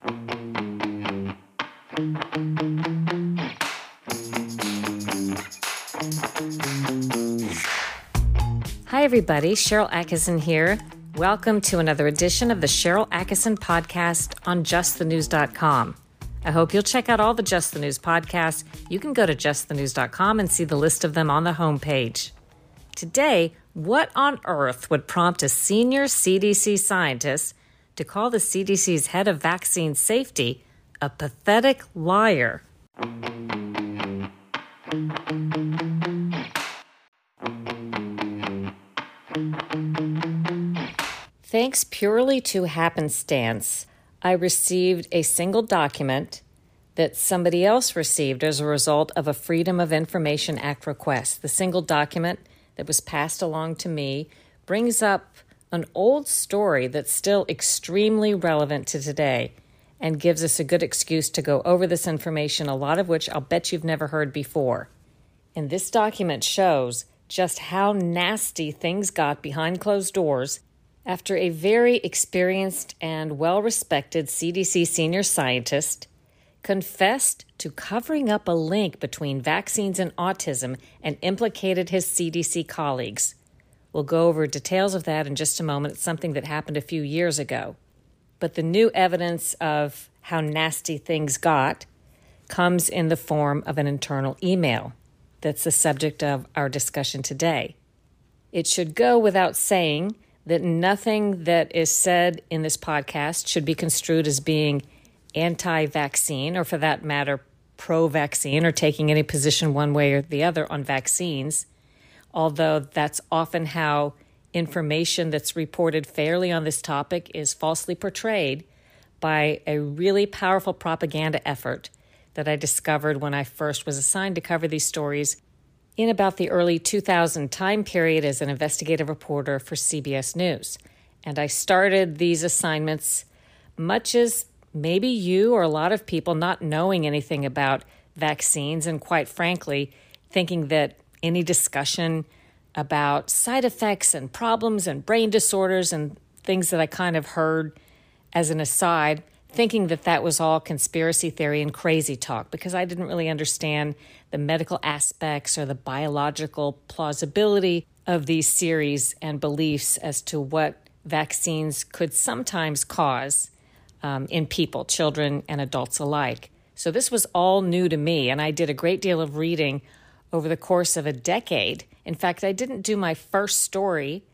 Hi everybody, Sharyl Attkisson here. Welcome to another edition of the Sharyl Attkisson podcast on JustTheNews.com. I hope you'll check out all the Just the News podcasts. You can go to JustTheNews.com and see the list of them on the homepage. Today, what on earth would prompt a senior CDC scientist to call the CDC's head of vaccine safety a pathetic liar? Thanks purely to happenstance, I received a single document that somebody else received as a result of a Freedom of Information Act request. The single document that was passed along to me brings up an old story that's still extremely relevant to today and gives us a good excuse to go over this information, a lot of which I'll bet you've never heard before. And this document shows just how nasty things got behind closed doors after a very experienced and well-respected CDC senior scientist confessed to covering up a link between vaccines and autism and implicated his CDC colleagues. We'll go over details of that in just a moment. It's something that happened a few years ago. But the new evidence of how nasty things got comes in the form of an internal email that's the subject of our discussion today. It should go without saying that nothing that is said in this podcast should be construed as being anti-vaccine or, for that matter, pro-vaccine or taking any position one way or the other on vaccines, although that's often how information that's reported fairly on this topic is falsely portrayed by a really powerful propaganda effort that I discovered when I first was assigned to cover these stories in about the early 2000 time period as an investigative reporter for CBS News. And I started these assignments much as maybe you or a lot of people not knowing anything about vaccines and, quite frankly, thinking that any discussion about side effects and problems and brain disorders and things that I kind of heard as an aside, thinking that that was all conspiracy theory and crazy talk because I didn't really understand the medical aspects or the biological plausibility of these theories and beliefs as to what vaccines could sometimes cause in people, children and adults alike. So this was all new to me, and I did a great deal of reading over the course of a decade. In fact, I didn't do my first story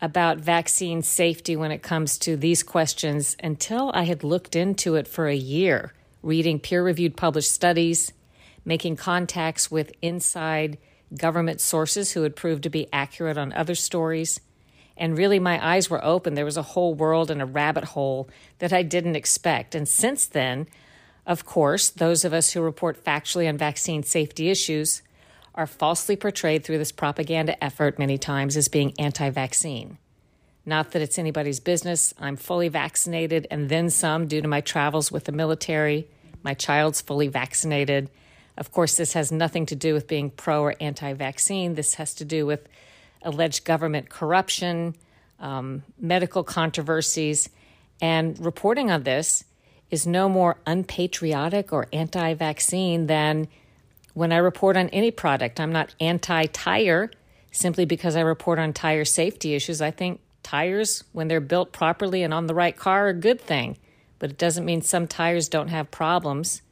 about vaccine safety when it comes to these questions until I had looked into it for a year, reading peer-reviewed published studies, making contacts with inside government sources who had proved to be accurate on other stories. And really, my eyes were open. There was a whole world and a rabbit hole that I didn't expect. And since then, of course, those of us who report factually on vaccine safety issues are falsely portrayed through this propaganda effort many times as being anti-vaccine. Not that it's anybody's business. I'm fully vaccinated and then some due to my travels with the military. My child's fully vaccinated. Of course, this has nothing to do with being pro or anti-vaccine. This has to do with alleged government corruption, medical controversies, and reporting on this is no more unpatriotic or anti-vaccine than when I report on any product. I'm not anti-tire simply because I report on tire safety issues. I think tires, when they're built properly and on the right car, are a good thing. But it doesn't mean some tires don't have problems.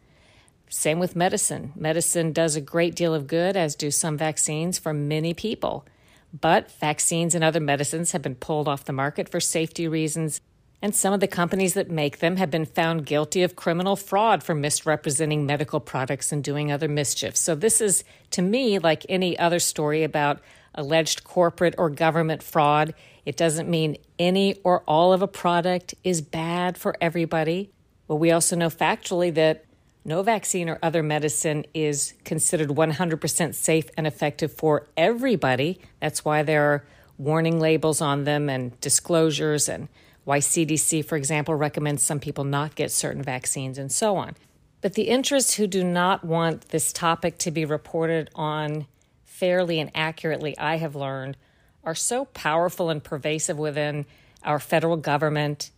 Same with medicine. Medicine does a great deal of good, as do some vaccines, for many people. But vaccines and other medicines have been pulled off the market for safety reasons, and some of the companies that make them have been found guilty of criminal fraud for misrepresenting medical products and doing other mischief. So this is, to me, like any other story about alleged corporate or government fraud. It doesn't mean any or all of a product is bad for everybody. But we also know factually that no vaccine or other medicine is considered 100% safe and effective for everybody. That's why there are warning labels on them and disclosures, and why CDC, for example, recommends some people not get certain vaccines and so on. But the interests who do not want this topic to be reported on fairly and accurately, I have learned, are so powerful and pervasive within our federal government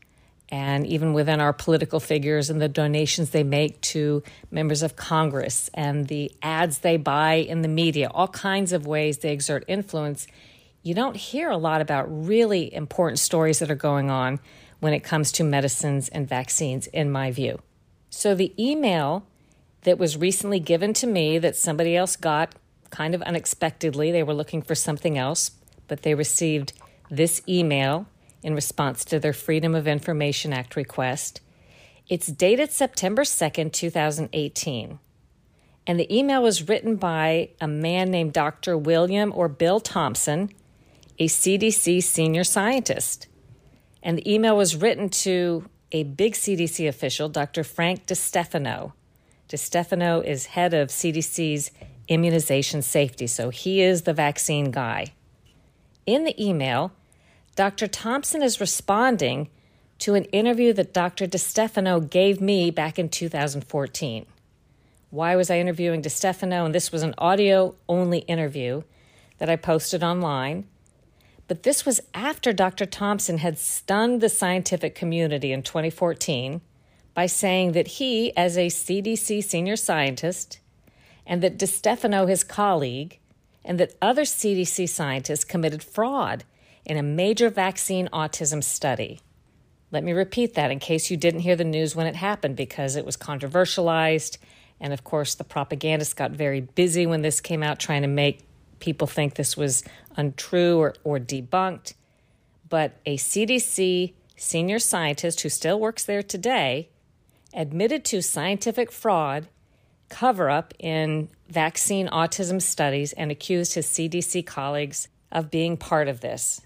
and even within our political figures and the donations they make to members of Congress and the ads they buy in the media, all kinds of ways they exert influence. You don't hear a lot about really important stories that are going on when it comes to medicines and vaccines, in my view. So the email that was recently given to me that somebody else got kind of unexpectedly, they were looking for something else, but they received this email in response to their Freedom of Information Act request. It's dated September 2nd, 2018. And the email was written by a man named Dr. William or Bill Thompson, a CDC senior scientist. And the email was written to a big CDC official, Dr. Frank DeStefano. DeStefano is head of CDC's immunization safety, so he is the vaccine guy. In the email, Dr. Thompson is responding to an interview that Dr. DeStefano gave me back in 2014. Why was I interviewing DeStefano? And this was an audio-only interview that I posted online. But this was after Dr. Thompson had stunned the scientific community in 2014 by saying that he, as a CDC senior scientist, and that DeStefano, his colleague, and that other CDC scientists committed fraud in a major vaccine autism study. Let me repeat that in case you didn't hear the news when it happened, because it was controversialized, and of course the propagandists got very busy when this came out trying to make people think this was untrue or debunked. But a CDC senior scientist who still works there today admitted to scientific fraud, cover-up in vaccine autism studies, and accused his CDC colleagues of being part of this.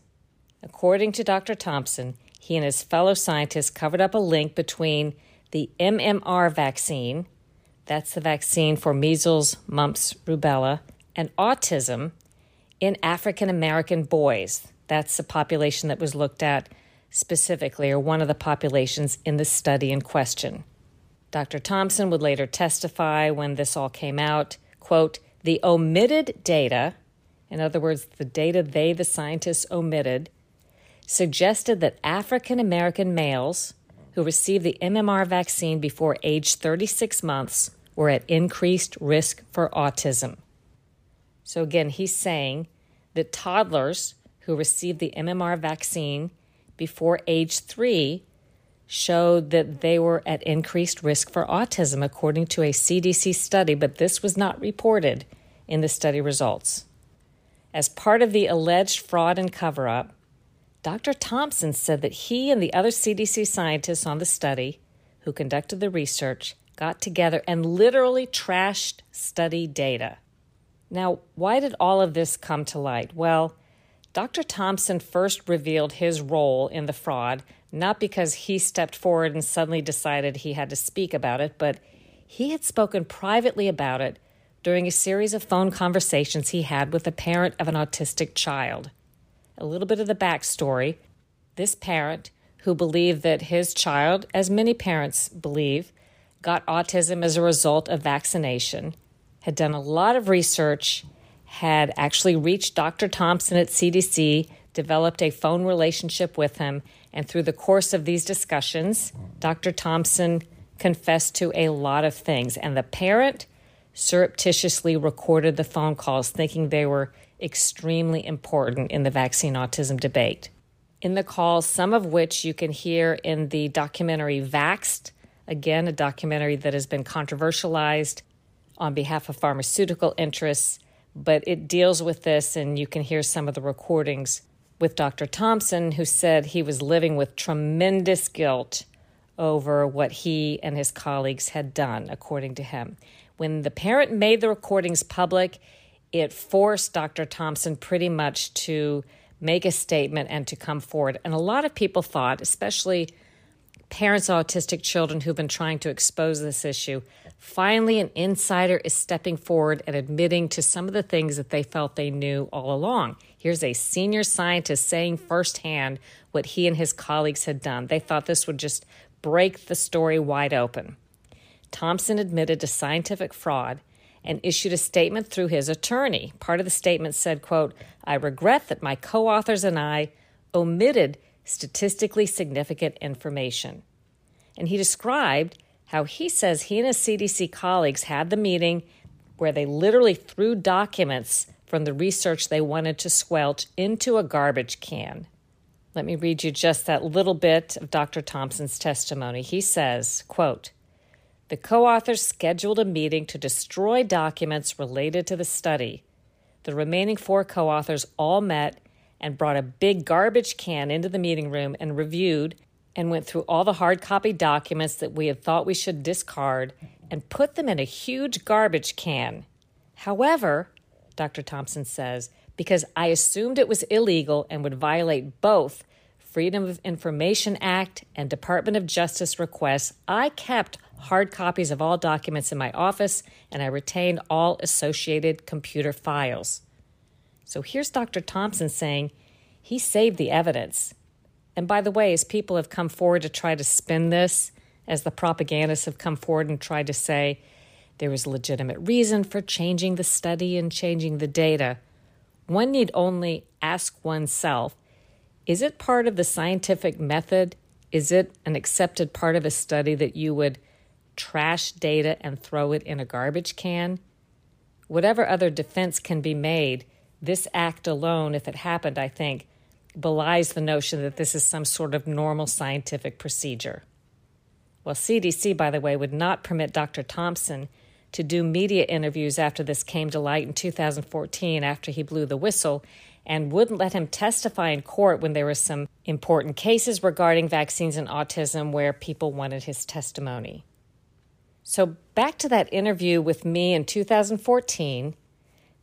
According to Dr. Thompson, he and his fellow scientists covered up a link between the MMR vaccine, that's the vaccine for measles, mumps, rubella, and autism in African-American boys. That's the population that was looked at specifically, or one of the populations in the study in question. Dr. Thompson would later testify when this all came out, quote, "The omitted data," in other words, the data they, the scientists, omitted, suggested that African-American males who received the MMR vaccine before age 36 months were at increased risk for autism. So again, he's saying that toddlers who received the MMR vaccine before age 3 showed that they were at increased risk for autism, according to a CDC study, but this was not reported in the study results. As part of the alleged fraud and cover-up, Dr. Thompson said that he and the other CDC scientists on the study who conducted the research got together and literally trashed study data. Now, why did all of this come to light? Well, Dr. Thompson first revealed his role in the fraud, not because he stepped forward and suddenly decided he had to speak about it, but he had spoken privately about it during a series of phone conversations he had with a parent of an autistic child. A little bit of the backstory. This parent, who believed that his child, as many parents believe, got autism as a result of vaccination, had done a lot of research, had actually reached Dr. Thompson at CDC, developed a phone relationship with him, and through the course of these discussions, Dr. Thompson confessed to a lot of things. And the parent surreptitiously recorded the phone calls, thinking they were extremely important in the vaccine autism debate. In the calls, some of which you can hear in the documentary Vaxxed, again, a documentary that has been controversialized on behalf of pharmaceutical interests, but it deals with this, and you can hear some of the recordings with Dr. Thompson, who said he was living with tremendous guilt over what he and his colleagues had done, according to him. When the parent made the recordings public, it forced Dr. Thompson pretty much to make a statement and to come forward. And a lot of people thought, especially parents of autistic children who've been trying to expose this issue, finally an insider is stepping forward and admitting to some of the things that they felt they knew all along. Here's a senior scientist saying firsthand what he and his colleagues had done. They thought this would just break the story wide open. Thompson admitted to scientific fraud and issued a statement through his attorney. Part of the statement said, quote, "I regret that my co-authors and I omitted statistically significant information. And he described how he says he and his CDC colleagues had the meeting where they literally threw documents from the research they wanted to squelch into a garbage can. Let me read you just that little bit of Dr. Thompson's testimony. He says, quote, "The co-authors scheduled a meeting to destroy documents related to the study. The remaining 4 co-authors all met and brought a big garbage can into the meeting room and reviewed and went through all the hard copy documents that we had thought we should discard and put them in a huge garbage can. However," Dr. Thompson says, "because I assumed it was illegal and would violate both Freedom of Information Act and Department of Justice requests, I kept hard copies of all documents in my office and I retained all associated computer files." So here's Dr. Thompson saying he saved the evidence. And by the way, as people have come forward to try to spin this, as the propagandists have come forward and tried to say there was legitimate reason for changing the study and changing the data, one need only ask oneself, is it part of the scientific method? Is it an accepted part of a study that you would trash data and throw it in a garbage can? Whatever other defense can be made, this act alone, if it happened, I think, belies the notion that this is some sort of normal scientific procedure. Well, CDC, by the way, would not permit Dr. Thompson to do media interviews after this came to light in 2014 after he blew the whistle, and wouldn't let him testify in court when there were some important cases regarding vaccines and autism where people wanted his testimony. So back to that interview with me in 2014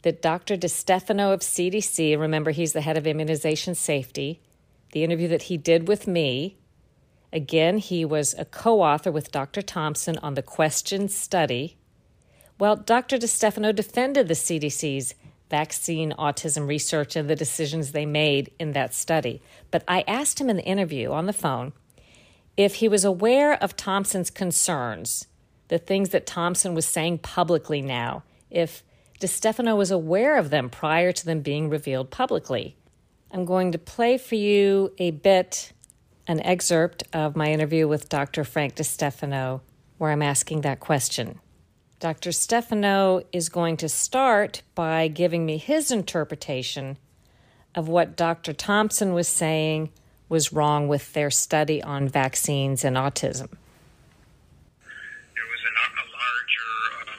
that Dr. DeStefano of CDC, remember he's the head of immunization safety, the interview that he did with me. Again, he was a co-author with Dr. Thompson on the question study. Well, Dr. DeStefano defended the CDC's vaccine autism research and the decisions they made in that study. But I asked him in the interview on the phone if he was aware of Thompson's concerns, the things that Thompson was saying publicly now, if DeStefano was aware of them prior to them being revealed publicly. I'm going to play for you an excerpt of my interview with Dr. Frank DeStefano, where I'm asking that question. Dr. Stefano is going to start by giving me his interpretation of what Dr. Thompson was saying was wrong with their study on vaccines and autism. There was a larger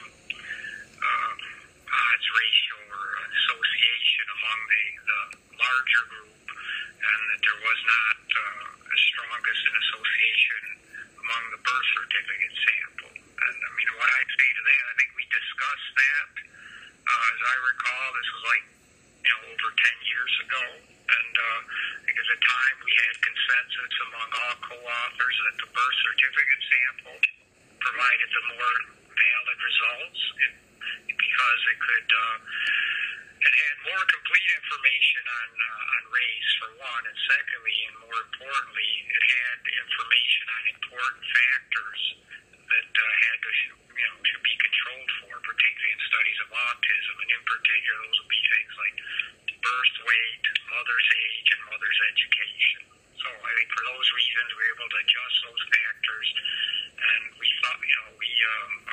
odds ratio or association among the larger group, and that there was not as strongest an association among the birth certificate sample. And I mean, what I'd say to that, I think we discussed that. As I recall, this was over 10 years ago. And I think at the time we had consensus among all co-authors that the birth certificate sample provided the more valid results because it could, it had more complete information on race, for one. And secondly, and more importantly, it had information on important factors that should be controlled for, particularly in studies of autism, and in particular, those would be things like birth weight, mother's age, and mother's education. So I think for those reasons, we were able to adjust those factors, and we thought,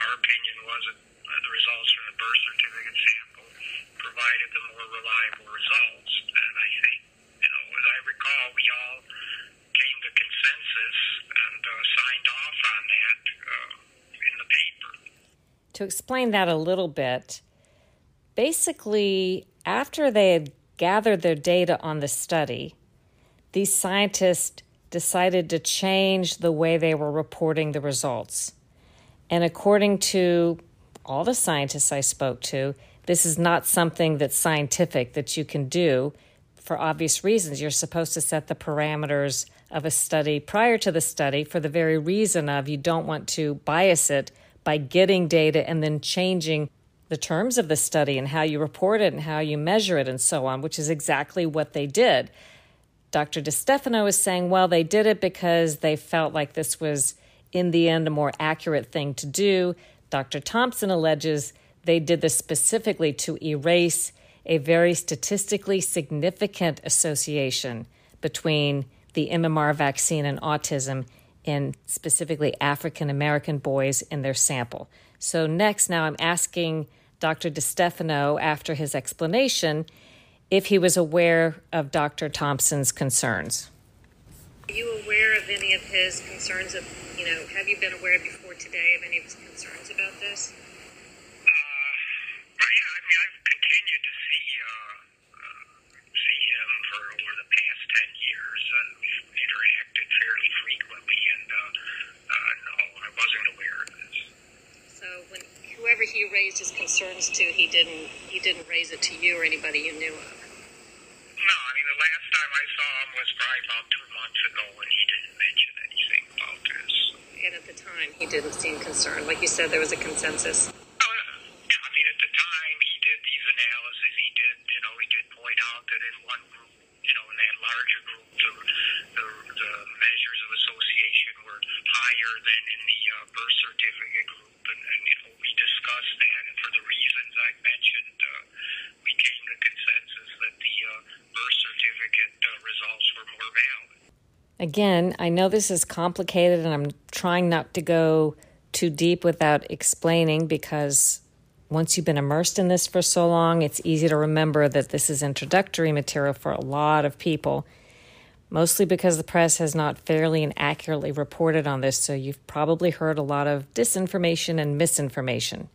our opinion was that the results from the birth certificate sample provided the more reliable results, and I think, as I recall, we all came to consensus and signed off on that in the paper. To explain that a little bit, basically, after they had gathered their data on the study, these scientists decided to change the way they were reporting the results. And according to all the scientists I spoke to, this is not something that's scientific that you can do for obvious reasons. You're supposed to set the parameters of a study prior to the study for the very reason of you don't want to bias it by getting data and then changing the terms of the study and how you report it and how you measure it and so on, which is exactly what they did. Dr. DeStefano is saying, well, they did it because they felt like this was, in the end, a more accurate thing to do. Dr. Thompson alleges they did this specifically to erase a very statistically significant association between the MMR vaccine and autism in specifically African-American boys in their sample. So next, now I'm asking Dr. DeStefano, after his explanation, if he was aware of Dr. Thompson's concerns. Are you aware of any of his concerns? Of, you know, have you been aware before today of any of his concerns about this? Yeah, I mean, I've continued to see him for over the past 10 years. We've interacted fairly frequently, and no, I wasn't aware of this. So, when whoever he raised his concerns to, he didn't raise it to you or anybody you knew of. No, I mean, the last time I saw him was probably about 2 months ago, and he didn't mention anything about this. And at the time, he didn't seem concerned. Like you said, there was a consensus. Again, I know this is complicated, and I'm trying not to go too deep without explaining, because once you've been immersed in this for so long, it's easy to remember that this is introductory material for a lot of people, mostly because the press has not fairly and accurately reported on this, so you've probably heard a lot of disinformation and misinformation.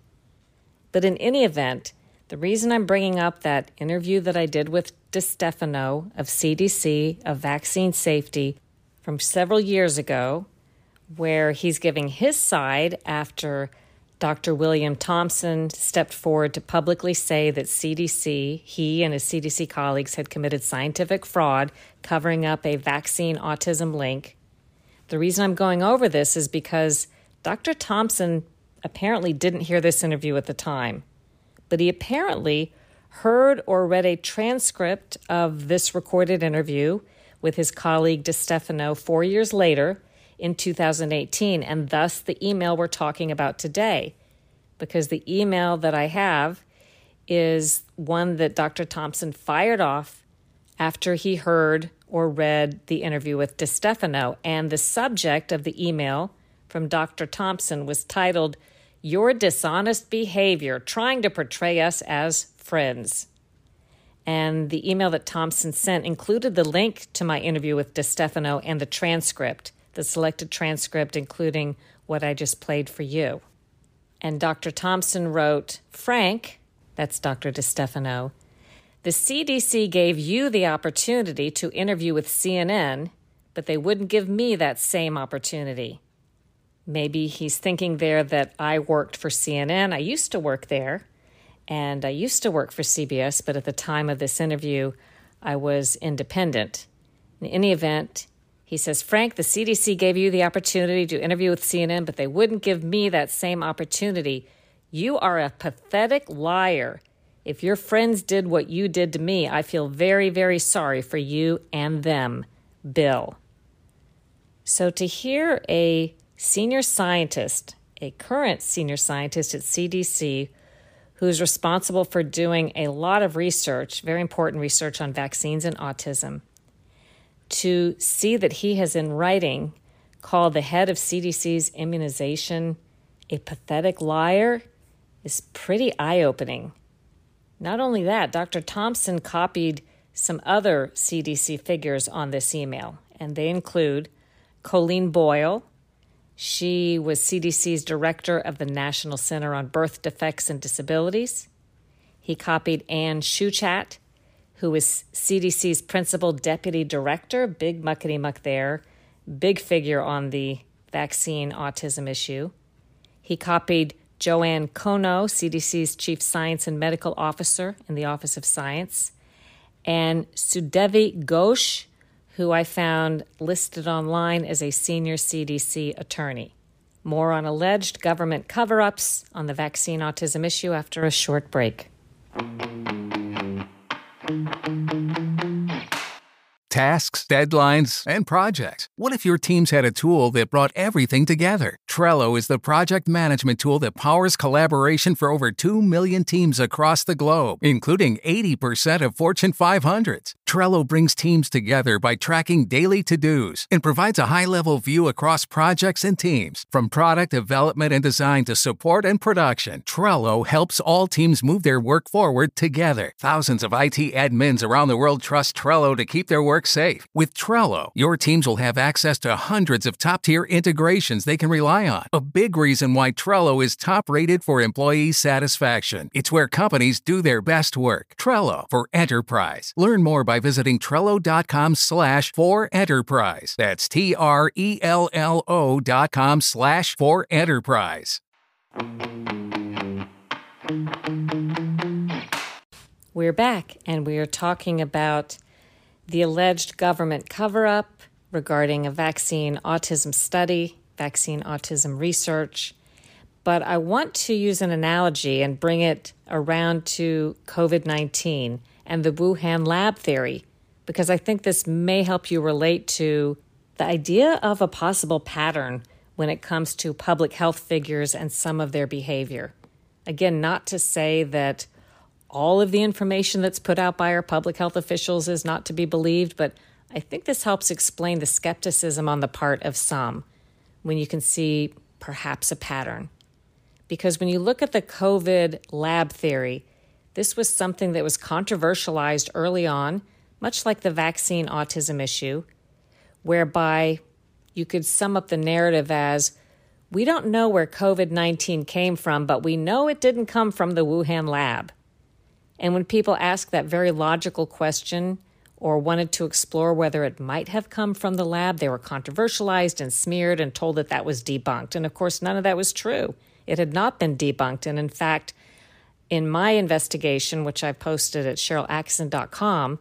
But in any event, the reason I'm bringing up that interview that I did with DeStefano of CDC of vaccine safety from several years ago, where he's giving his side after Dr. William Thompson stepped forward to publicly say that CDC, he and his CDC colleagues, had committed scientific fraud covering up a vaccine autism link. The reason I'm going over this is because Dr. Thompson apparently didn't hear this interview at the time, but he apparently heard or read a transcript of this recorded interview with his colleague DeStefano 4 years later in 2018, and thus the email we're talking about today, because the email that I have is one that Dr. Thompson fired off after he heard or read the interview with DeStefano, and the subject of the email from Dr. Thompson was titled, "Your Dishonest Behavior Trying to Portray Us as Friends." And the email that Thompson sent included the link to my interview with DeStefano and the transcript, the selected transcript, including what I just played for you. And Dr. Thompson wrote, "Frank," that's Dr. DeStefano, "the CDC gave you the opportunity to interview with CNN, but they wouldn't give me that same opportunity." Maybe he's thinking there that I worked for CNN. I used to work there. And I used to work for CBS, but at the time of this interview, I was independent. In any event, he says, "Frank, the CDC gave you the opportunity to interview with CNN, but they wouldn't give me that same opportunity. You are a pathetic liar. If your friends did what you did to me, I feel very, very sorry for you and them, Bill." So to hear a senior scientist, a current senior scientist at CDC, who's responsible for doing a lot of research, very important research on vaccines and autism, to see that he has in writing called the head of CDC's immunization a pathetic liar is pretty eye-opening. Not only that, Dr. Thompson copied some other CDC figures on this email, and they include Colleen Boyle. She was CDC's director of the National Center on Birth Defects and Disabilities. He copied Anne Schuchat, who was CDC's principal deputy director, big muckety-muck there, big figure on the vaccine autism issue. He copied Joanne Kono, CDC's chief science and medical officer in the Office of Science, and Sudevi Ghosh, who I found listed online as a senior CDC attorney. More on alleged government cover-ups on the vaccine autism issue after a short break. Tasks, deadlines, and projects. What if your teams had a tool that brought everything together? Trello is the project management tool that powers collaboration for over 2 million teams across the globe, including 80% of Fortune 500s. Trello brings teams together by tracking daily to-dos and provides a high-level view across projects and teams. From product development and design to support and production, Trello helps all teams move their work forward together. Thousands of IT admins around the world trust Trello to keep their work safe. With Trello, your teams will have access to hundreds of top-tier integrations they can rely on. A big reason why Trello is top-rated for employee satisfaction. It's where companies do their best work. Trello for enterprise. Learn more by visiting Trello.com/4enterprise. That's TRELLO.com/4enterprise. We're back, and we are talking about the alleged government cover-up regarding a vaccine autism study, vaccine autism research. But I want to use an analogy and bring it around to COVID-19 and the Wuhan lab theory, because I think this may help you relate to the idea of a possible pattern when it comes to public health figures and some of their behavior. Again, not to say that all of the information that's put out by our public health officials is not to be believed, but I think this helps explain the skepticism on the part of some when you can see perhaps a pattern. Because when you look at the COVID lab theory, this was something that was controversialized early on, much like the vaccine autism issue, whereby you could sum up the narrative as, we don't know where COVID-19 came from, but we know it didn't come from the Wuhan lab. And when people ask that very logical question or wanted to explore whether it might have come from the lab, they were controversialized and smeared and told that that was debunked. And of course, none of that was true. It had not been debunked. And in fact, in my investigation, which I posted at SharylAttkisson.com,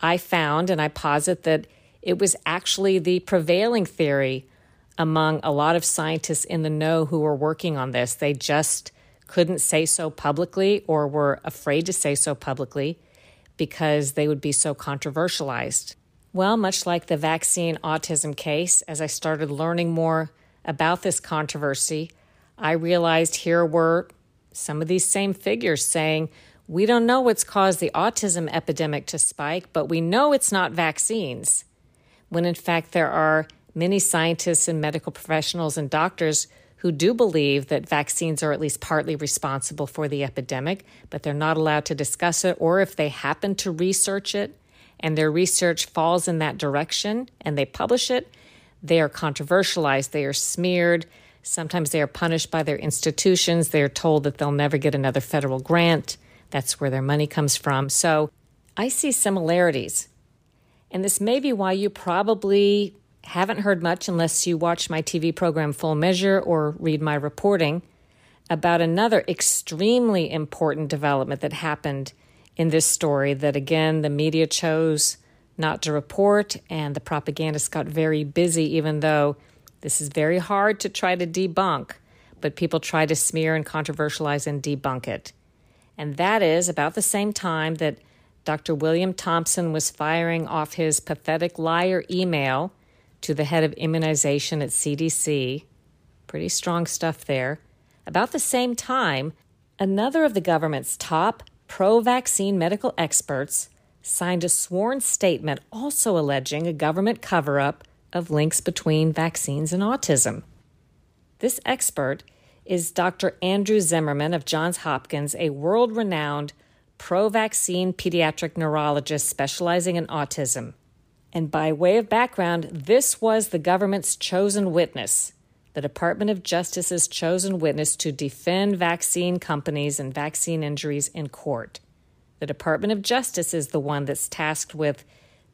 I found and I posit that it was actually the prevailing theory among a lot of scientists in the know who were working on this. They just couldn't say so publicly or were afraid to say so publicly because they would be so controversialized. Well, much like the vaccine autism case, as I started learning more about this controversy, I realized here were some of these same figures saying, we don't know what's caused the autism epidemic to spike, but we know it's not vaccines. When in fact, there are many scientists and medical professionals and doctors who do believe that vaccines are at least partly responsible for the epidemic, but they're not allowed to discuss it, or if they happen to research it and their research falls in that direction and they publish it, they are controversialized, they are smeared. Sometimes they are punished by their institutions. They are told that they'll never get another federal grant. That's where their money comes from. So I see similarities. And this may be why you probably haven't heard much unless you watch my TV program Full Measure or read my reporting about another extremely important development that happened in this story that, again, the media chose not to report and the propagandists got very busy, even though this is very hard to try to debunk, but people try to smear and controversialize and debunk it. And that is about the same time that Dr. William Thompson was firing off his pathetic liar email to the head of immunization at CDC. Pretty strong stuff there. About the same time, another of the government's top pro-vaccine medical experts signed a sworn statement also alleging a government cover-up of links between vaccines and autism. This expert is Dr. Andrew Zimmerman of Johns Hopkins, a world-renowned pro-vaccine pediatric neurologist specializing in autism. And by way of background, this was the government's chosen witness, the Department of Justice's chosen witness to defend vaccine companies and vaccine injuries in court. The Department of Justice is the one that's tasked with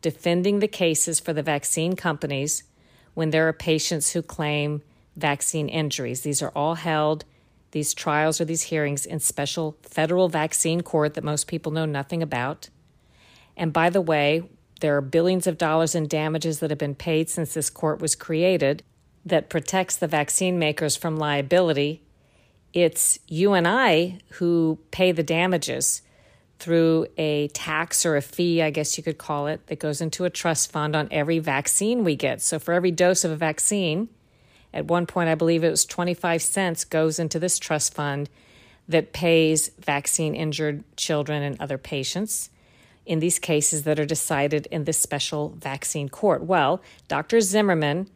defending the cases for the vaccine companies when there are patients who claim vaccine injuries. These are all held, these trials or these hearings, in special federal vaccine court that most people know nothing about. And by the way, there are billions of dollars in damages that have been paid since this court was created that protects the vaccine makers from liability. It's you and I who pay the damages through a tax or a fee, I guess you could call it, that goes into a trust fund on every vaccine we get. So for every dose of a vaccine, at one point I believe it was 25 cents goes into this trust fund that pays vaccine-injured children and other patients. in these cases that are decided in this special vaccine court? Well, Dr. Zimmerman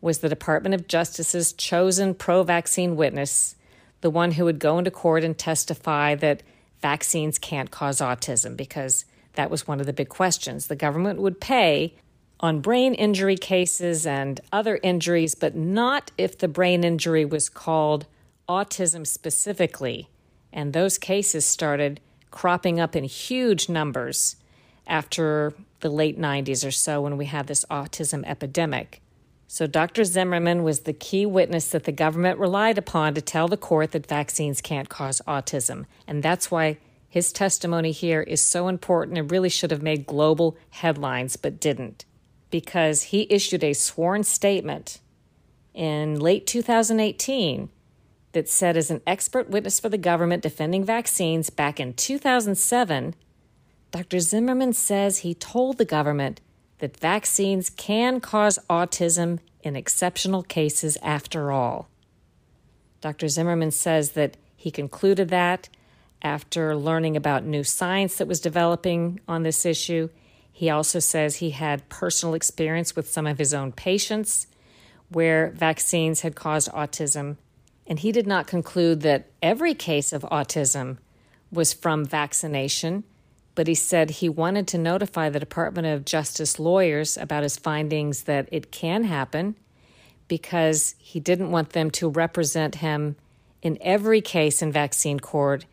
was the Department of Justice's chosen pro-vaccine witness, the one who would go into court and testify that vaccines can't cause autism, because that was one of the big questions. The government would pay on brain injury cases and other injuries, but not if the brain injury was called autism specifically. And those cases started cropping up in huge numbers after the late 90s or so, when we had this autism epidemic. So Dr. Zimmerman was the key witness that the government relied upon to tell the court that vaccines can't cause autism. And that's why his testimony here is so important and really should have made global headlines, but didn't. Because he issued a sworn statement in late 2018 that said, as an expert witness for the government defending vaccines back in 2007, Dr. Zimmerman says he told the government that vaccines can cause autism in exceptional cases after all. Dr. Zimmerman says that he concluded that after learning about new science that was developing on this issue. He also says he had personal experience with some of his own patients where vaccines had caused autism, and he did not conclude that every case of autism was from vaccination, but he said he wanted to notify the Department of Justice lawyers about his findings that it can happen, because he didn't want them to represent him in every case in vaccine court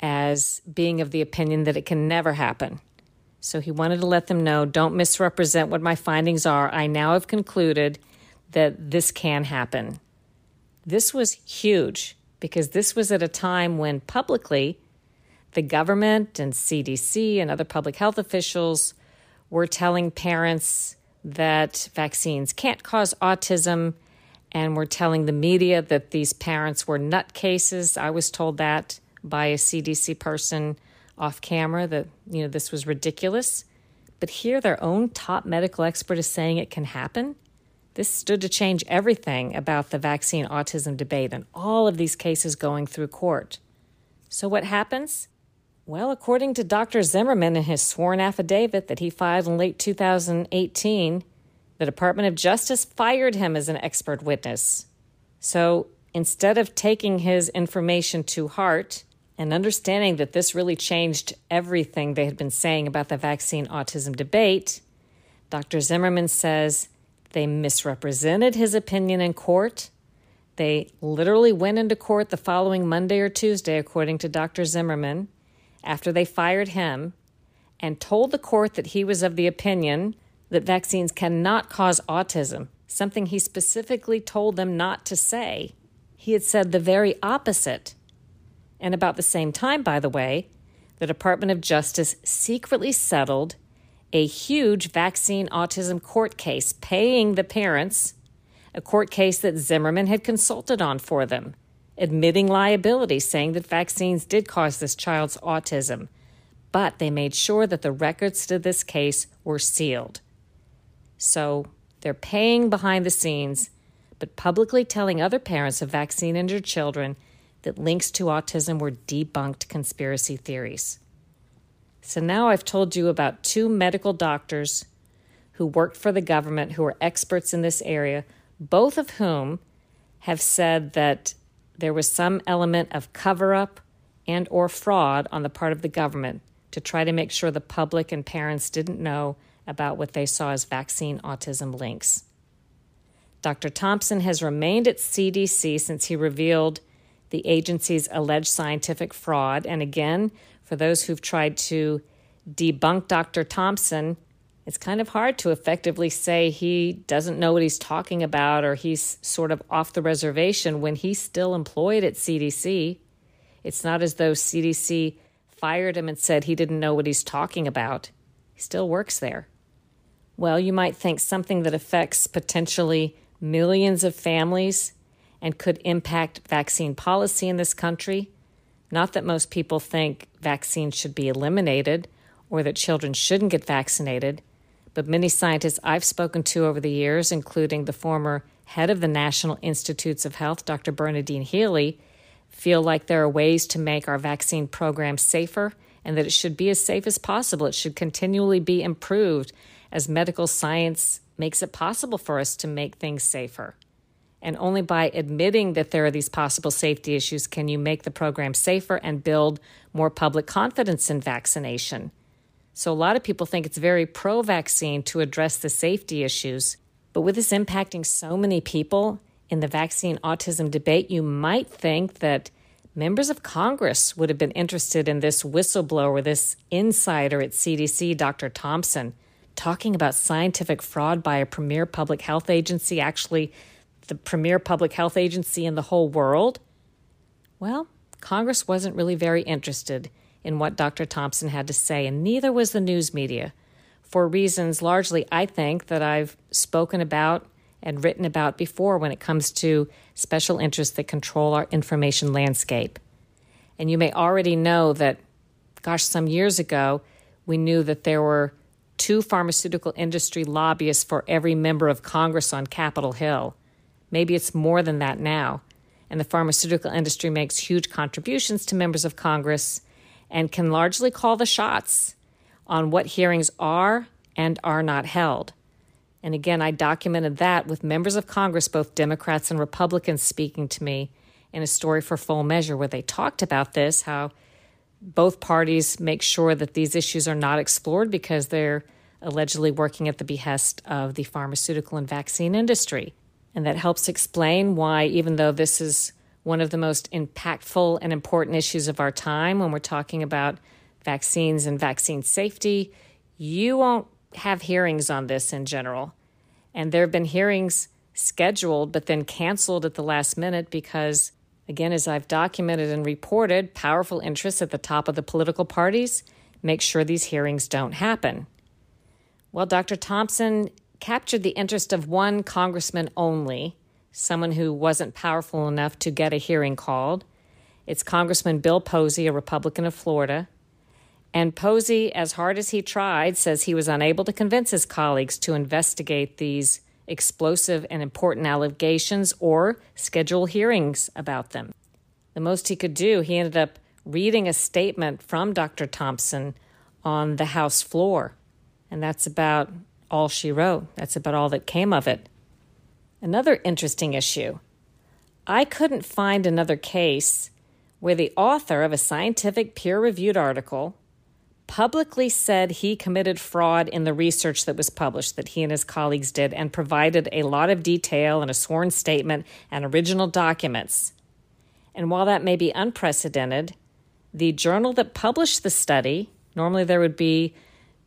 as being of the opinion that it can never happen. So he wanted to let them know, don't misrepresent what my findings are. I now have concluded that this can happen. This was huge, because this was at a time when publicly the government and CDC and other public health officials were telling parents that vaccines can't cause autism, and were telling the media that these parents were nutcases. I was told that by a CDC person off camera, that, you know, this was ridiculous. But here their own top medical expert is saying it can happen. This stood to change everything about the vaccine autism debate and all of these cases going through court. So what happens? Well, according to Dr. Zimmerman in his sworn affidavit that he filed in late 2018, the Department of Justice fired him as an expert witness. So instead of taking his information to heart and understanding that this really changed everything they had been saying about the vaccine autism debate, Dr. Zimmerman says they misrepresented his opinion in court. They literally went into court the following Monday or Tuesday, according to Dr. Zimmerman, after they fired him, and told the court that he was of the opinion that vaccines cannot cause autism, something he specifically told them not to say. He had said the very opposite. And about the same time, by the way, the Department of Justice secretly settled a huge vaccine autism court case, paying the parents, a court case that Zimmerman had consulted on for them, admitting liability, saying that vaccines did cause this child's autism, but they made sure that the records to this case were sealed. So they're paying behind the scenes, but publicly telling other parents of vaccine-injured children that links to autism were debunked conspiracy theories. So now I've told you about two medical doctors who worked for the government, who are experts in this area, both of whom have said that there was some element of cover-up and or fraud on the part of the government to try to make sure the public and parents didn't know about what they saw as vaccine autism links. Dr. Thompson has remained at CDC since he revealed the agency's alleged scientific fraud. And again, for those who've tried to debunk Dr. Thompson, it's kind of hard to effectively say he doesn't know what he's talking about, or he's sort of off the reservation, when he's still employed at CDC. It's not as though CDC fired him and said he didn't know what he's talking about. He still works there. Well, you might think something that affects potentially millions of families and could impact vaccine policy in this country. Not that most people think vaccines should be eliminated or that children shouldn't get vaccinated, but many scientists I've spoken to over the years, including the former head of the National Institutes of Health, Dr. Bernadine Healy, feel like there are ways to make our vaccine program safer and that it should be as safe as possible. It should continually be improved as medical science makes it possible for us to make things safer. And only by admitting that there are these possible safety issues can you make the program safer and build more public confidence in vaccination. So a lot of people think it's very pro-vaccine to address the safety issues. But with this impacting so many people in the vaccine autism debate, you might think that members of Congress would have been interested in this whistleblower, this insider at CDC, Dr. Thompson, talking about scientific fraud by a premier public health agency, actually the premier public health agency in the whole world? Well, Congress wasn't really very interested in what Dr. Thompson had to say, and neither was the news media, for reasons largely, I think, that I've spoken about and written about before when it comes to special interests that control our information landscape. And you may already know that, some years ago, we knew that there were 2 pharmaceutical industry lobbyists for every member of Congress on Capitol Hill. Maybe it's more than that now. And the pharmaceutical industry makes huge contributions to members of Congress and can largely call the shots on what hearings are and are not held. And again, I documented that with members of Congress, both Democrats and Republicans, speaking to me in a story for Full Measure where they talked about this, how both parties make sure that these issues are not explored because they're allegedly working at the behest of the pharmaceutical and vaccine industry. And that helps explain why, even though this is one of the most impactful and important issues of our time when we're talking about vaccines and vaccine safety, you won't have hearings on this in general. And there have been hearings scheduled but then canceled at the last minute because, again, as I've documented and reported, powerful interests at the top of the political parties make sure these hearings don't happen. Well, Dr. Thompson captured the interest of one congressman only, someone who wasn't powerful enough to get a hearing called. It's Congressman Bill Posey, a Republican of Florida. And Posey, as hard as he tried, says he was unable to convince his colleagues to investigate these explosive and important allegations or schedule hearings about them. The most he could do, he ended up reading a statement from Dr. Thompson on the House floor. And that's about all she wrote. That's about all that came of it. Another interesting issue. I couldn't find another case where the author of a scientific peer-reviewed article publicly said he committed fraud in the research that was published that he and his colleagues did and provided a lot of detail and a sworn statement and original documents. And while that may be unprecedented, the journal that published the study, normally there would be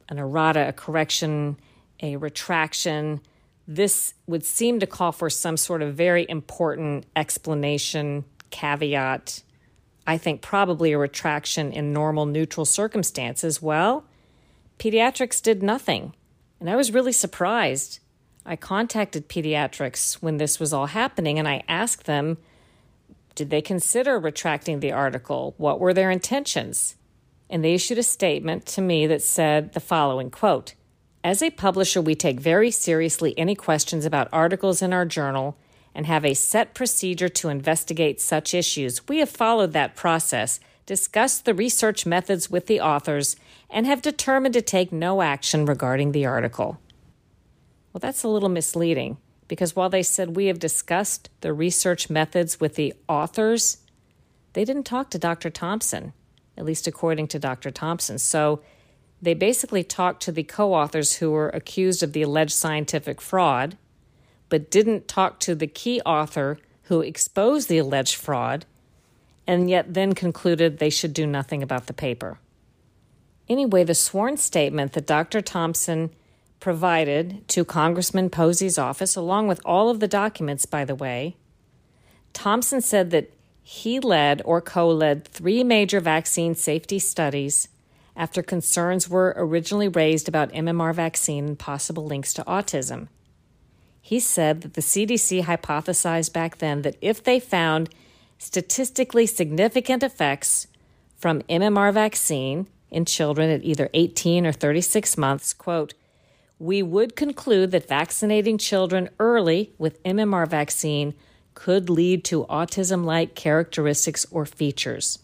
an errata, a correction, a retraction. This would seem to call for some sort of very important explanation, caveat, I think probably a retraction in normal, neutral circumstances. Well, Pediatrics did nothing. And I was really surprised. I contacted Pediatrics when this was all happening, and I asked them, did they consider retracting the article? What were their intentions? And they issued a statement to me that said the following, quote, "As a publisher, we take very seriously any questions about articles in our journal and have a set procedure to investigate such issues. We have followed that process, discussed the research methods with the authors, and have determined to take no action regarding the article." Well, that's a little misleading, because while they said we have discussed the research methods with the authors, they didn't talk to Dr. Thompson, at least according to Dr. Thompson. So they basically talked to the co-authors who were accused of the alleged scientific fraud, but didn't talk to the key author who exposed the alleged fraud, and yet then concluded they should do nothing about the paper. Anyway, the sworn statement that Dr. Thompson provided to Congressman Posey's office, along with all of the documents, by the way, Thompson said that he led or co-led 3 major vaccine safety studies after concerns were originally raised about MMR vaccine and possible links to autism. He said that the CDC hypothesized back then that if they found statistically significant effects from MMR vaccine in children at either 18 or 36 months, quote, "we would conclude that vaccinating children early with MMR vaccine could lead to autism-like characteristics or features."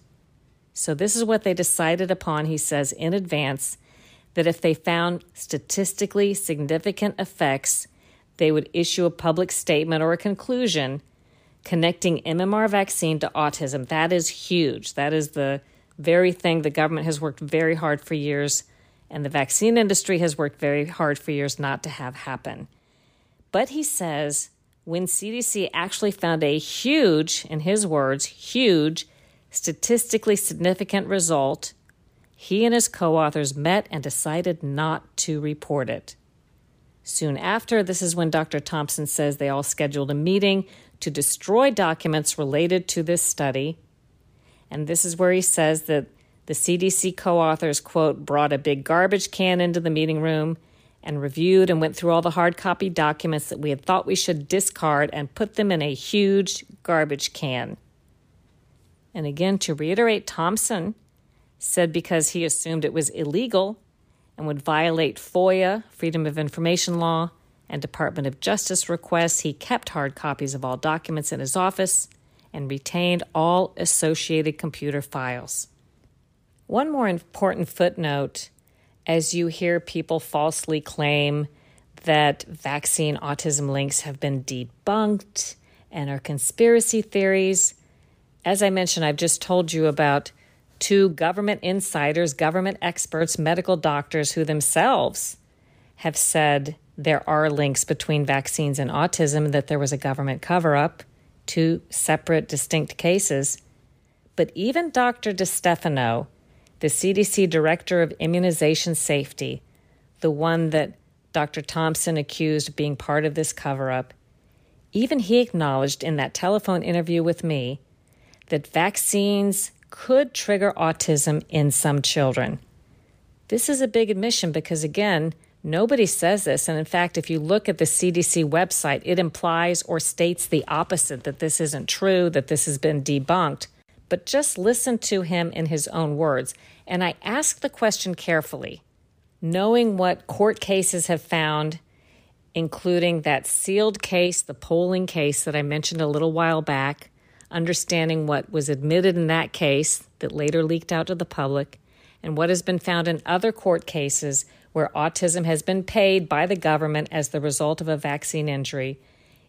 So this is what they decided upon, he says, in advance, that if they found statistically significant effects, they would issue a public statement or a conclusion connecting MMR vaccine to autism. That is huge. That is the very thing the government has worked very hard for years, and the vaccine industry has worked very hard for years not to have happen. But he says, when CDC actually found a huge, in his words, huge, statistically significant result, he and his co-authors met and decided not to report it. Soon after, this is when Dr. Thompson says they all scheduled a meeting to destroy documents related to this study. And this is where he says that the CDC co-authors, quote, brought a big garbage can into the meeting room and reviewed and went through all the hard copy documents that we had thought we should discard and put them in a huge garbage can. And again, to reiterate, Thompson said because he assumed it was illegal and would violate FOIA, Freedom of Information Law, and Department of Justice requests, he kept hard copies of all documents in his office and retained all associated computer files. One more important footnote, as you hear people falsely claim that vaccine autism links have been debunked and are conspiracy theories. As I mentioned, I've just told you about two government insiders, government experts, medical doctors who themselves have said there are links between vaccines and autism, that there was a government cover-up, two separate distinct cases. But even Dr. DeStefano, the CDC Director of Immunization Safety, the one that Dr. Thompson accused of being part of this cover-up, even he acknowledged in that telephone interview with me that vaccines could trigger autism in some children. This is a big admission because, again, nobody says this. And in fact, if you look at the CDC website, it implies or states the opposite, that this isn't true, that this has been debunked. But just listen to him in his own words. And I ask the question carefully, knowing what court cases have found, including that sealed case, the Poling case that I mentioned a little while back, understanding what was admitted in that case that later leaked out to the public, and what has been found in other court cases where autism has been paid by the government as the result of a vaccine injury,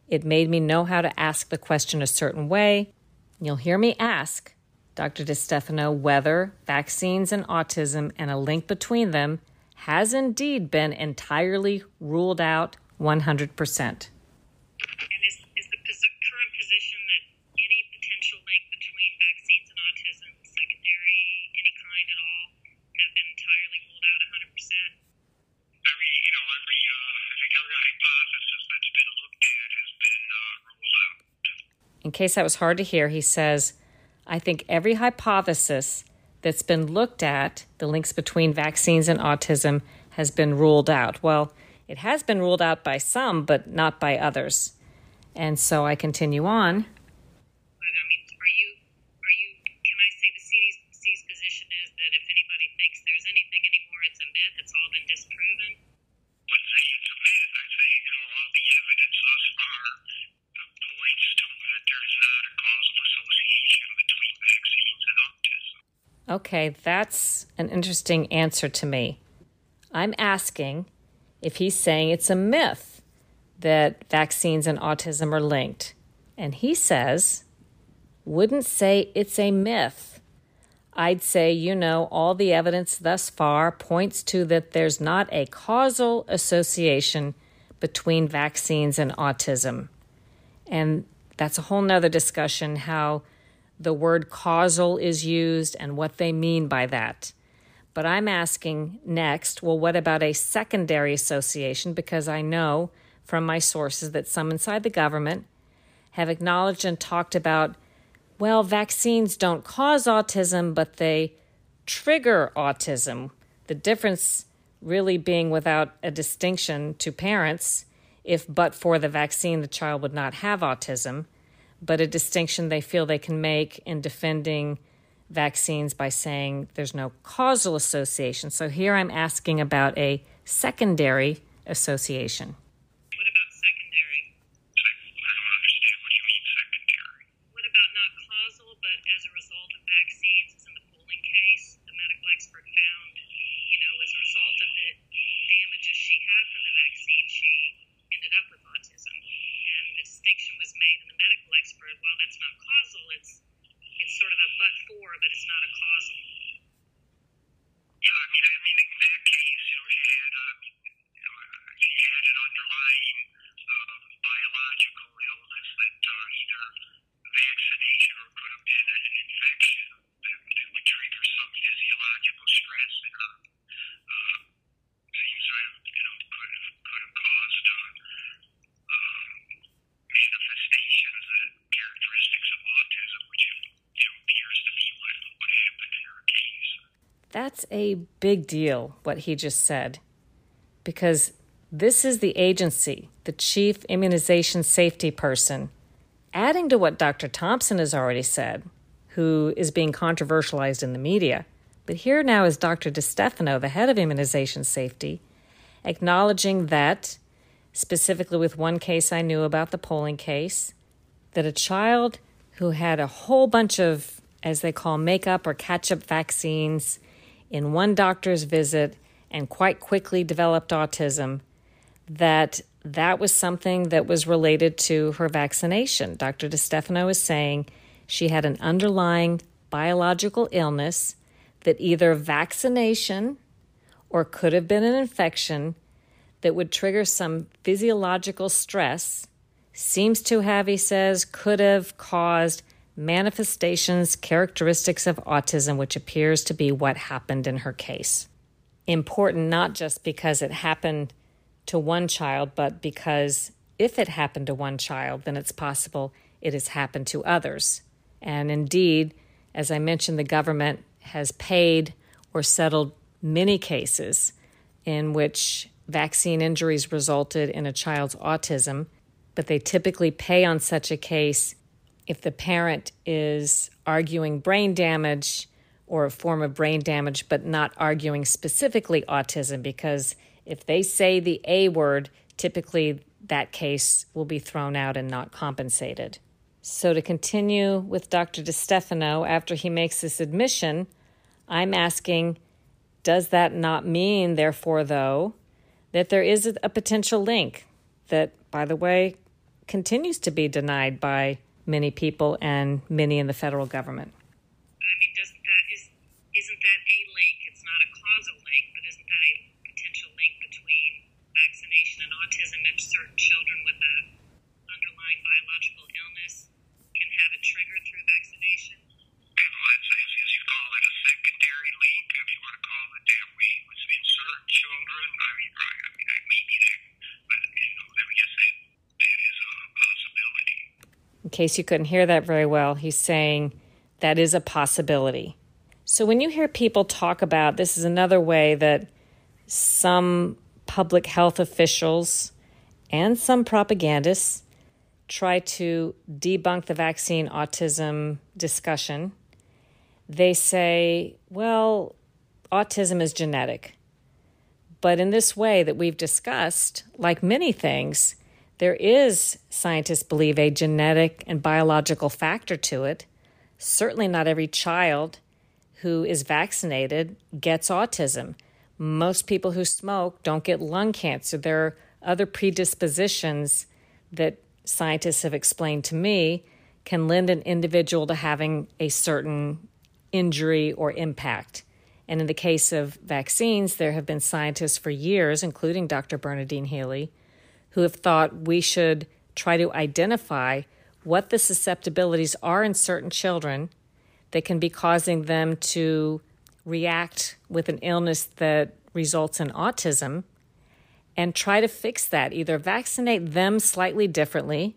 it made me know how to ask the question a certain way. You'll hear me ask Dr. DeStefano whether vaccines and autism and a link between them has indeed been entirely ruled out 100%. In case that was hard to hear, he says, I think every hypothesis that's been looked at, the links between vaccines and autism, has been ruled out. Well, it has been ruled out by some, but not by others. And so I continue on. But, I mean, can I say the CDC's position is that if anybody thinks there's anything anymore, it's a myth, it's all been disproven? I wouldn't say it's a myth. I say, all the evidence thus far points to that there's not a causal association between vaccines and autism. Okay, that's an interesting answer to me. I'm asking if he's saying it's a myth that vaccines and autism are linked. And he says, wouldn't say it's a myth. I'd say, all the evidence thus far points to that there's not a causal association between vaccines and autism. And that's a whole nother discussion, how the word causal is used and what they mean by that. But I'm asking next, well, what about a secondary association? Because I know from my sources that some inside the government have acknowledged and talked about, well, vaccines don't cause autism, but they trigger autism. The difference really being without a distinction to parents. If but for the vaccine, the child would not have autism, but a distinction they feel they can make in defending vaccines by saying there's no causal association. So here I'm asking about a secondary association. What about secondary? I don't understand. What do you mean secondary? What about not causal, but as a result of vaccines, as in the Poling case, the medical expert found, you know, as a result of the damages she had from the vaccine, she ended up with autism. And the distinction was made in the medical expert, well, that's not causal, it's sort of a but-for, but it's not a causal. Yeah, I mean, in that case, you know, she had an underlying biological illness that either vaccination or could have been an infection that would trigger some physiological stress in her. Seems to have, you know, could have caused manifestations and characteristics of autism, which, you know, appears to be what happened in her case. That's a big deal, what he just said, because this is the agency, the chief immunization safety person, adding to what Dr. Thompson has already said, who is being controversialized in the media. But here now is Dr. DeStefano, the head of immunization safety, acknowledging that, specifically with one case I knew about, the Poling case, that a child who had a whole bunch of, as they call, makeup or catch-up vaccines in one doctor's visit and quite quickly developed autism, that was something that was related to her vaccination. Dr. DeStefano is saying she had an underlying biological illness that either vaccination or could have been an infection that would trigger some physiological stress, seems to have, he says, could have caused manifestations, characteristics of autism, which appears to be what happened in her case. Important not just because it happened to one child, but because if it happened to one child, then it's possible it has happened to others. And indeed, as I mentioned, the government has paid or settled many cases in which vaccine injuries resulted in a child's autism, but they typically pay on such a case if the parent is arguing brain damage or a form of brain damage, but not arguing specifically autism, because if they say the A word, typically that case will be thrown out and not compensated. So to continue with Dr. DeStefano, after he makes this admission, I'm asking, does that not mean, therefore, though, that there is a potential link that, by the way, continues to be denied by many people and many in the federal government? I mean, isn't that a link? It's not a causal link, but isn't that a potential link between vaccination and autism? If certain children with an underlying biological illness can have it triggered through vaccination? Let's say, as you call it, a secondary link, if you want to call it that way, in certain children. I mean, maybe that, but you know, I guess that is a possibility. In case you couldn't hear that very well, he's saying that is a possibility. So when you hear people talk about, this is another way that some public health officials and some propagandists try to debunk the vaccine autism discussion. They say, well, autism is genetic. But in this way that we've discussed, like many things, there is, scientists believe, a genetic and biological factor to it. Certainly not every child who is vaccinated gets autism. Most people who smoke don't get lung cancer. There are other predispositions that scientists have explained to me can lend an individual to having a certain injury or impact. And in the case of vaccines, there have been scientists for years, including Dr. Bernadine Healy, who have thought we should try to identify what the susceptibilities are in certain children that can be causing them to react with an illness that results in autism, and try to fix that, either vaccinate them slightly differently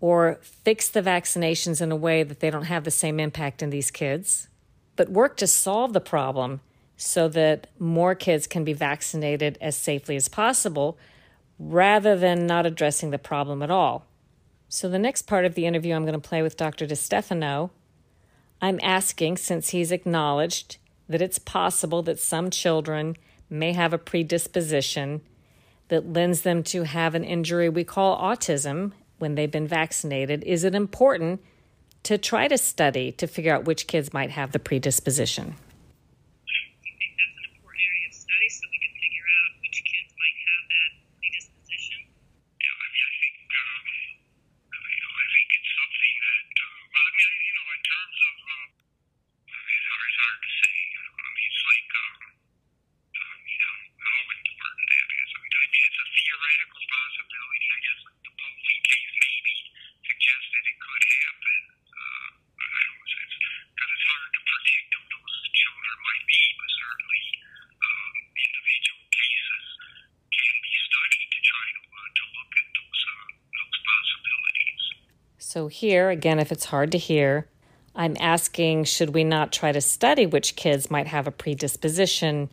or fix the vaccinations in a way that they don't have the same impact in these kids, but work to solve the problem so that more kids can be vaccinated as safely as possible rather than not addressing the problem at all. So the next part of the interview I'm going to play with Dr. DeStefano, I'm asking, since he's acknowledged that it's possible that some children may have a predisposition that lends them to have an injury we call autism when they've been vaccinated, is it important to try to study to figure out which kids might have the predisposition? So here, again, if it's hard to hear, I'm asking, should we not try to study which kids might have a predisposition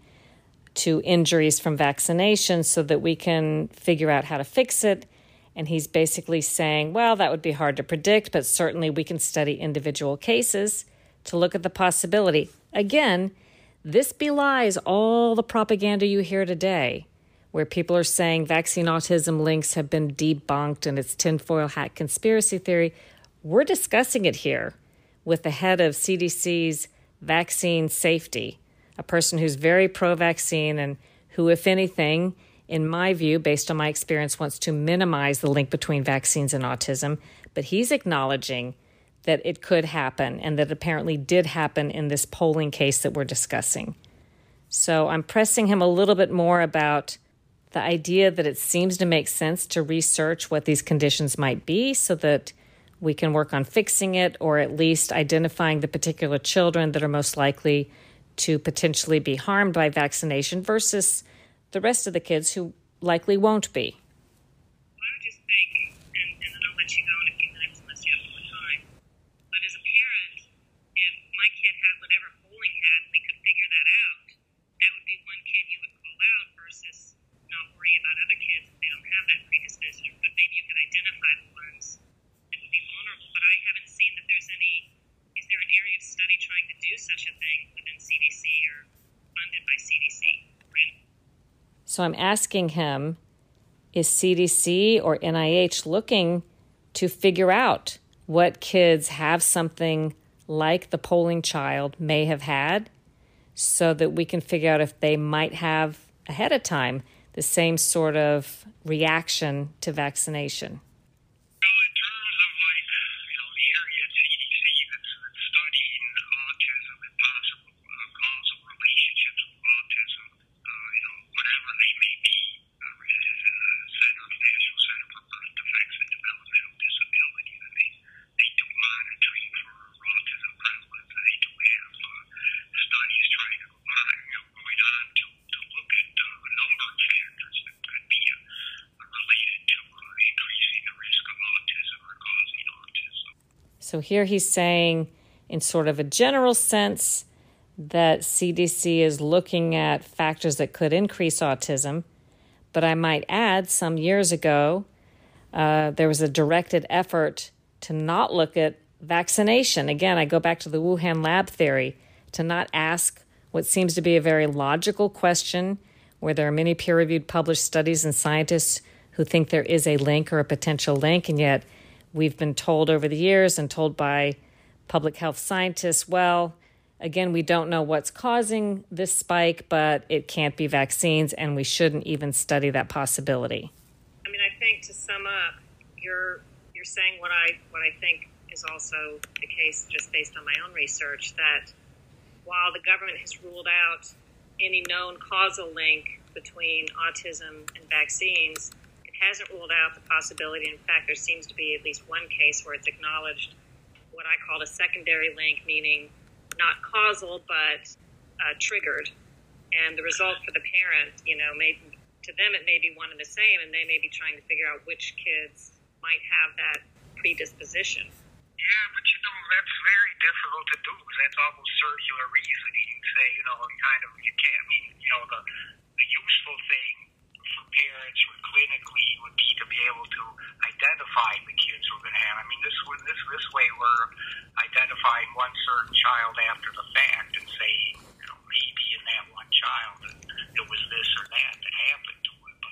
to injuries from vaccination so that we can figure out how to fix it? And he's basically saying, well, that would be hard to predict, but certainly we can study individual cases to look at the possibility. Again, this belies all the propaganda you hear today, where people are saying vaccine autism links have been debunked and it's tinfoil hat conspiracy theory. We're discussing it here with the head of CDC's vaccine safety, a person who's very pro-vaccine and who, if anything, in my view, based on my experience, wants to minimize the link between vaccines and autism. But he's acknowledging that it could happen and that apparently did happen in this Poling case that we're discussing. So I'm pressing him a little bit more about the idea that it seems to make sense to research what these conditions might be so that we can work on fixing it, or at least identifying the particular children that are most likely to potentially be harmed by vaccination versus the rest of the kids who likely won't be. I would just think, and then I'll let you go in a few minutes unless you have more time, but as a parent, if my kid had whatever Poling had and we could figure that out, that would be one kid you would call out versus not worry about other kids if they don't have that predisposition. But maybe you could identify the ones that would be vulnerable. But I haven't seen that there's any, is there an area of study trying to do such a thing within CDC or funded by CDC? So I'm asking him, is CDC or NIH looking to figure out what kids have something like the Poling child may have had so that we can figure out if they might have ahead of time the same sort of reaction to vaccination? So here he's saying, in sort of a general sense, that CDC is looking at factors that could increase autism. But I might add, some years ago, there was a directed effort to not look at vaccination. Again, I go back to the Wuhan lab theory, to not ask what seems to be a very logical question, where there are many peer-reviewed published studies and scientists who think there is a link or a potential link, and yet we've been told over the years and told by public health scientists, well, again, we don't know what's causing this spike, but it can't be vaccines, and we shouldn't even study that possibility. I mean, I think to sum up, you're saying what I think is also the case just based on my own research, that while the government has ruled out any known causal link between autism and vaccines, hasn't ruled out the possibility. In fact, there seems to be at least one case where it's acknowledged what I call a secondary link, meaning not causal, but triggered. And the result for the parent, you know, maybe to them it may be one and the same, and they may be trying to figure out which kids might have that predisposition. Yeah, but you know, that's very difficult to do, because that's almost circular reasoning. Say, you know, kind of, you can't, I mean, you know, the useful thing for parents would clinically would be to be able to identify the kids who are going to have. I mean, this way we're identifying one certain child after the fact and saying, you know, maybe in that one child it was this or that that happened to it. But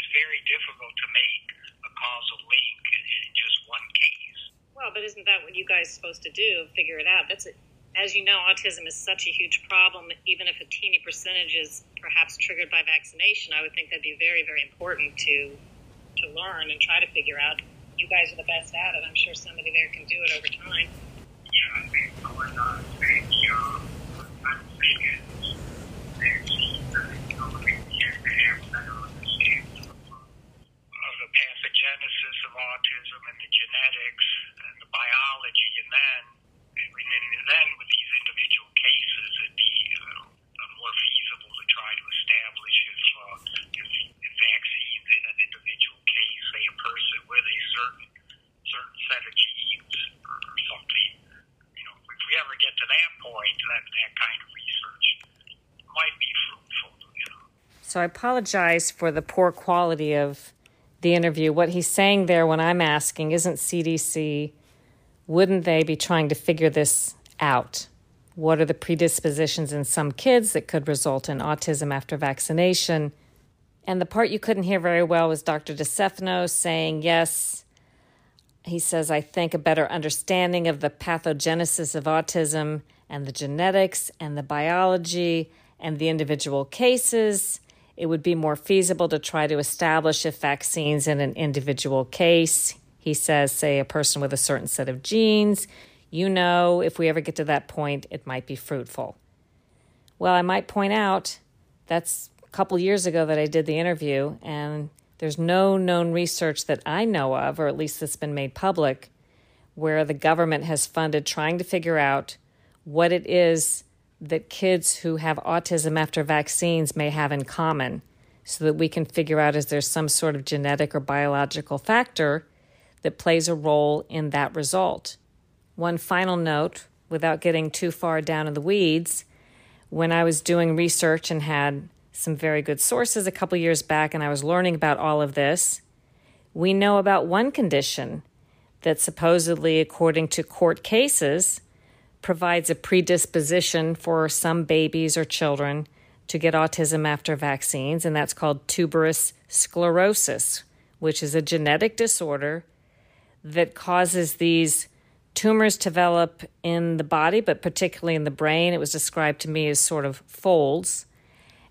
it's very difficult to make a causal link in just one case. Well, but isn't that what you guys are supposed to do? Figure it out. That's it. As you know, autism is such a huge problem. Even if a teeny percentage is perhaps triggered by vaccination, I would think that'd be very, very important to learn and try to figure out. You guys are the best at it. I'm sure somebody there can do it over time. Yeah, I think going on, I'm thinking there's nobody here to have that understanding of the pathogenesis of autism and the genetics and the biology, and then with these individual cases, it'd be more feasible to try to establish if vaccines in an individual case, say a person with a certain set of genes that point, that kind of research might be fruitful, you know. So I apologize for the poor quality of the interview. What he's saying there when I'm asking, isn't CDC, wouldn't they be trying to figure this out? What are the predispositions in some kids that could result in autism after vaccination? And the part you couldn't hear very well was Dr. DeStefano saying, yes, he says, I think a better understanding of the pathogenesis of autism and the genetics and the biology and the individual cases, it would be more feasible to try to establish if vaccines in an individual case, he says, say a person with a certain set of genes, you know, if we ever get to that point, it might be fruitful. Well, I might point out that's a couple years ago that I did the interview, and there's no known research that I know of, or at least that's been made public, where the government has funded trying to figure out what it is that kids who have autism after vaccines may have in common, so that we can figure out is there some sort of genetic or biological factor that plays a role in that result. One final note, without getting too far down in the weeds, when I was doing research and had some very good sources a couple years back and I was learning about all of this, we know about one condition that supposedly, according to court cases, provides a predisposition for some babies or children to get autism after vaccines, and that's called tuberous sclerosis, which is a genetic disorder that causes these tumors develop in the body, but particularly in the brain. It was described to me as sort of folds.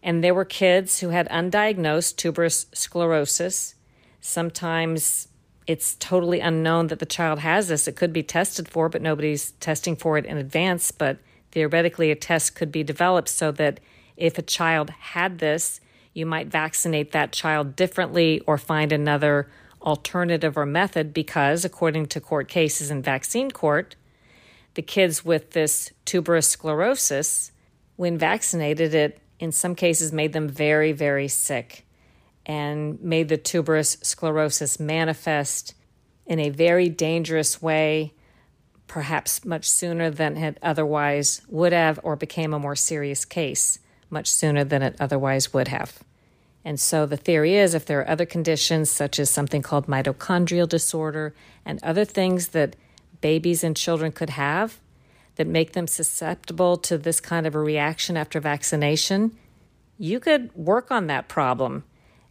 And there were kids who had undiagnosed tuberous sclerosis. Sometimes it's totally unknown that the child has this. It could be tested for, but nobody's testing for it in advance. But theoretically, a test could be developed so that if a child had this, you might vaccinate that child differently or find another alternative or method because, according to court cases in vaccine court, the kids with this tuberous sclerosis, when vaccinated, it in some cases made them very, very sick and made the tuberous sclerosis manifest in a very dangerous way, perhaps much sooner than it otherwise would have, or became a more serious case much sooner than it otherwise would have. And so the theory is if there are other conditions, such as something called mitochondrial disorder and other things that babies and children could have that make them susceptible to this kind of a reaction after vaccination, you could work on that problem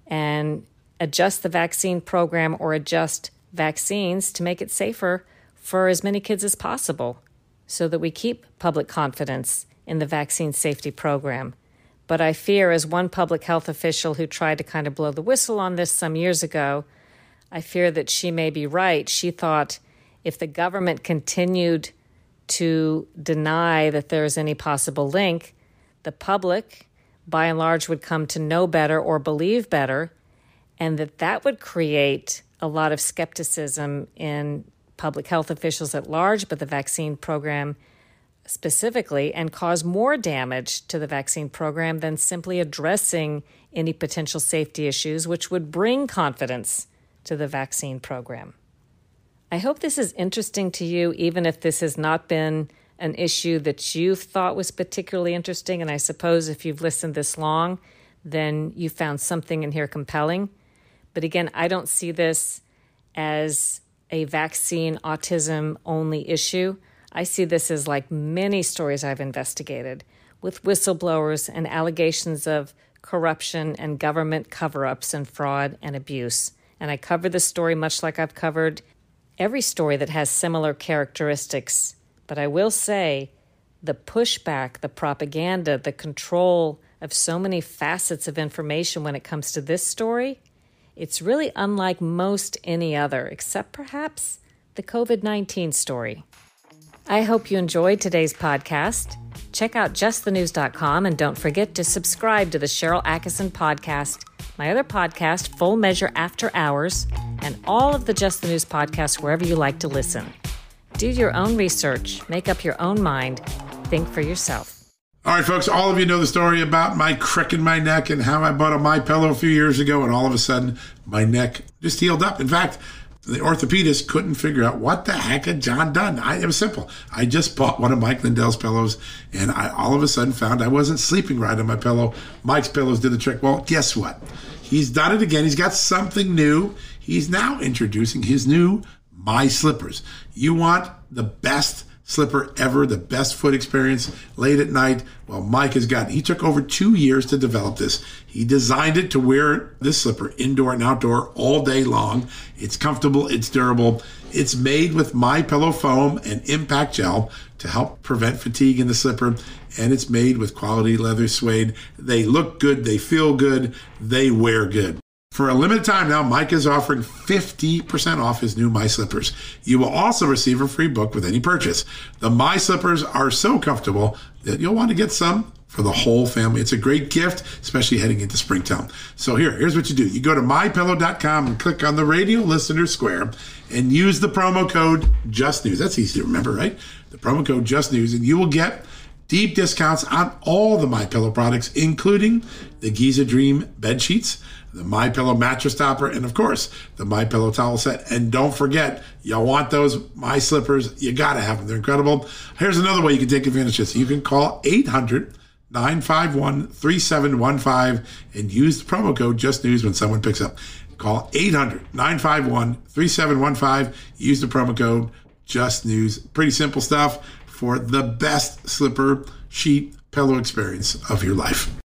and adjust the vaccine program or adjust vaccines to make it safer for as many kids as possible so that we keep public confidence in the vaccine safety program. But I fear, as one public health official who tried to kind of blow the whistle on this some years ago, I fear that she may be right. She thought if the government continued to deny that there is any possible link, the public, by and large, would come to know better or believe better, and that that would create a lot of skepticism in public health officials at large, but the vaccine program specifically, and cause more damage to the vaccine program than simply addressing any potential safety issues, which would bring confidence to the vaccine program. I hope this is interesting to you, even if this has not been an issue that you thought was particularly interesting. And I suppose if you've listened this long, then you found something in here compelling. But again, I don't see this as a vaccine autism only issue. I see this as like many stories I've investigated with whistleblowers and allegations of corruption and government cover-ups and fraud and abuse. And I cover this story much like I've covered every story that has similar characteristics. But I will say the pushback, the propaganda, the control of so many facets of information when it comes to this story, it's really unlike most any other, except perhaps the COVID-19 story. I hope you enjoyed today's podcast. Check out JustTheNews.com and don't forget to subscribe to the Sharyl Attkisson podcast, my other podcast, Full Measure After Hours, and all of the Just the News podcasts wherever you like to listen. Do your own research. Make up your own mind. Think for yourself. All right, folks, all of you know the story about my crick in my neck and how I bought a MyPillow a few years ago, and all of a sudden my neck just healed up. In fact, the orthopedist couldn't figure out what the heck had John done. It was simple. I just bought one of Mike Lindell's pillows, and I all of a sudden found I wasn't sleeping right on my pillow. Mike's pillows did the trick. Well, guess what? He's done it again. He's got something new. He's now introducing his new My Slippers. You want the best slipper ever, the best foot experience late at night? Well, Mike has gotten, he took over 2 years to develop this. He designed it to wear this slipper indoor and outdoor all day long. It's comfortable, it's durable. It's made with MyPillow foam and impact gel to help prevent fatigue in the slipper. And it's made with quality leather suede. They look good, they feel good, they wear good. For a limited time now, Mike is offering 50% off his new My Slippers. You will also receive a free book with any purchase. The My Slippers are so comfortable that you'll want to get some for the whole family. It's a great gift, especially heading into Springtown. So here's what you do. You go to MyPillow.com and click on the Radio Listener Square and use the promo code JustNews. That's easy to remember, right? The promo code JustNews, and you will get deep discounts on all the MyPillow products, including the Giza Dream bed sheets, the MyPillow mattress topper, and of course, the MyPillow towel set. And don't forget, y'all want those My Slippers. You gotta have them, they're incredible. Here's another way you can take advantage of this. You can call 800-951-3715 and use the promo code JustNews when someone picks up. Call 800-951-3715, use the promo code JustNews. Pretty simple stuff for the best slipper, sheet, pillow experience of your life.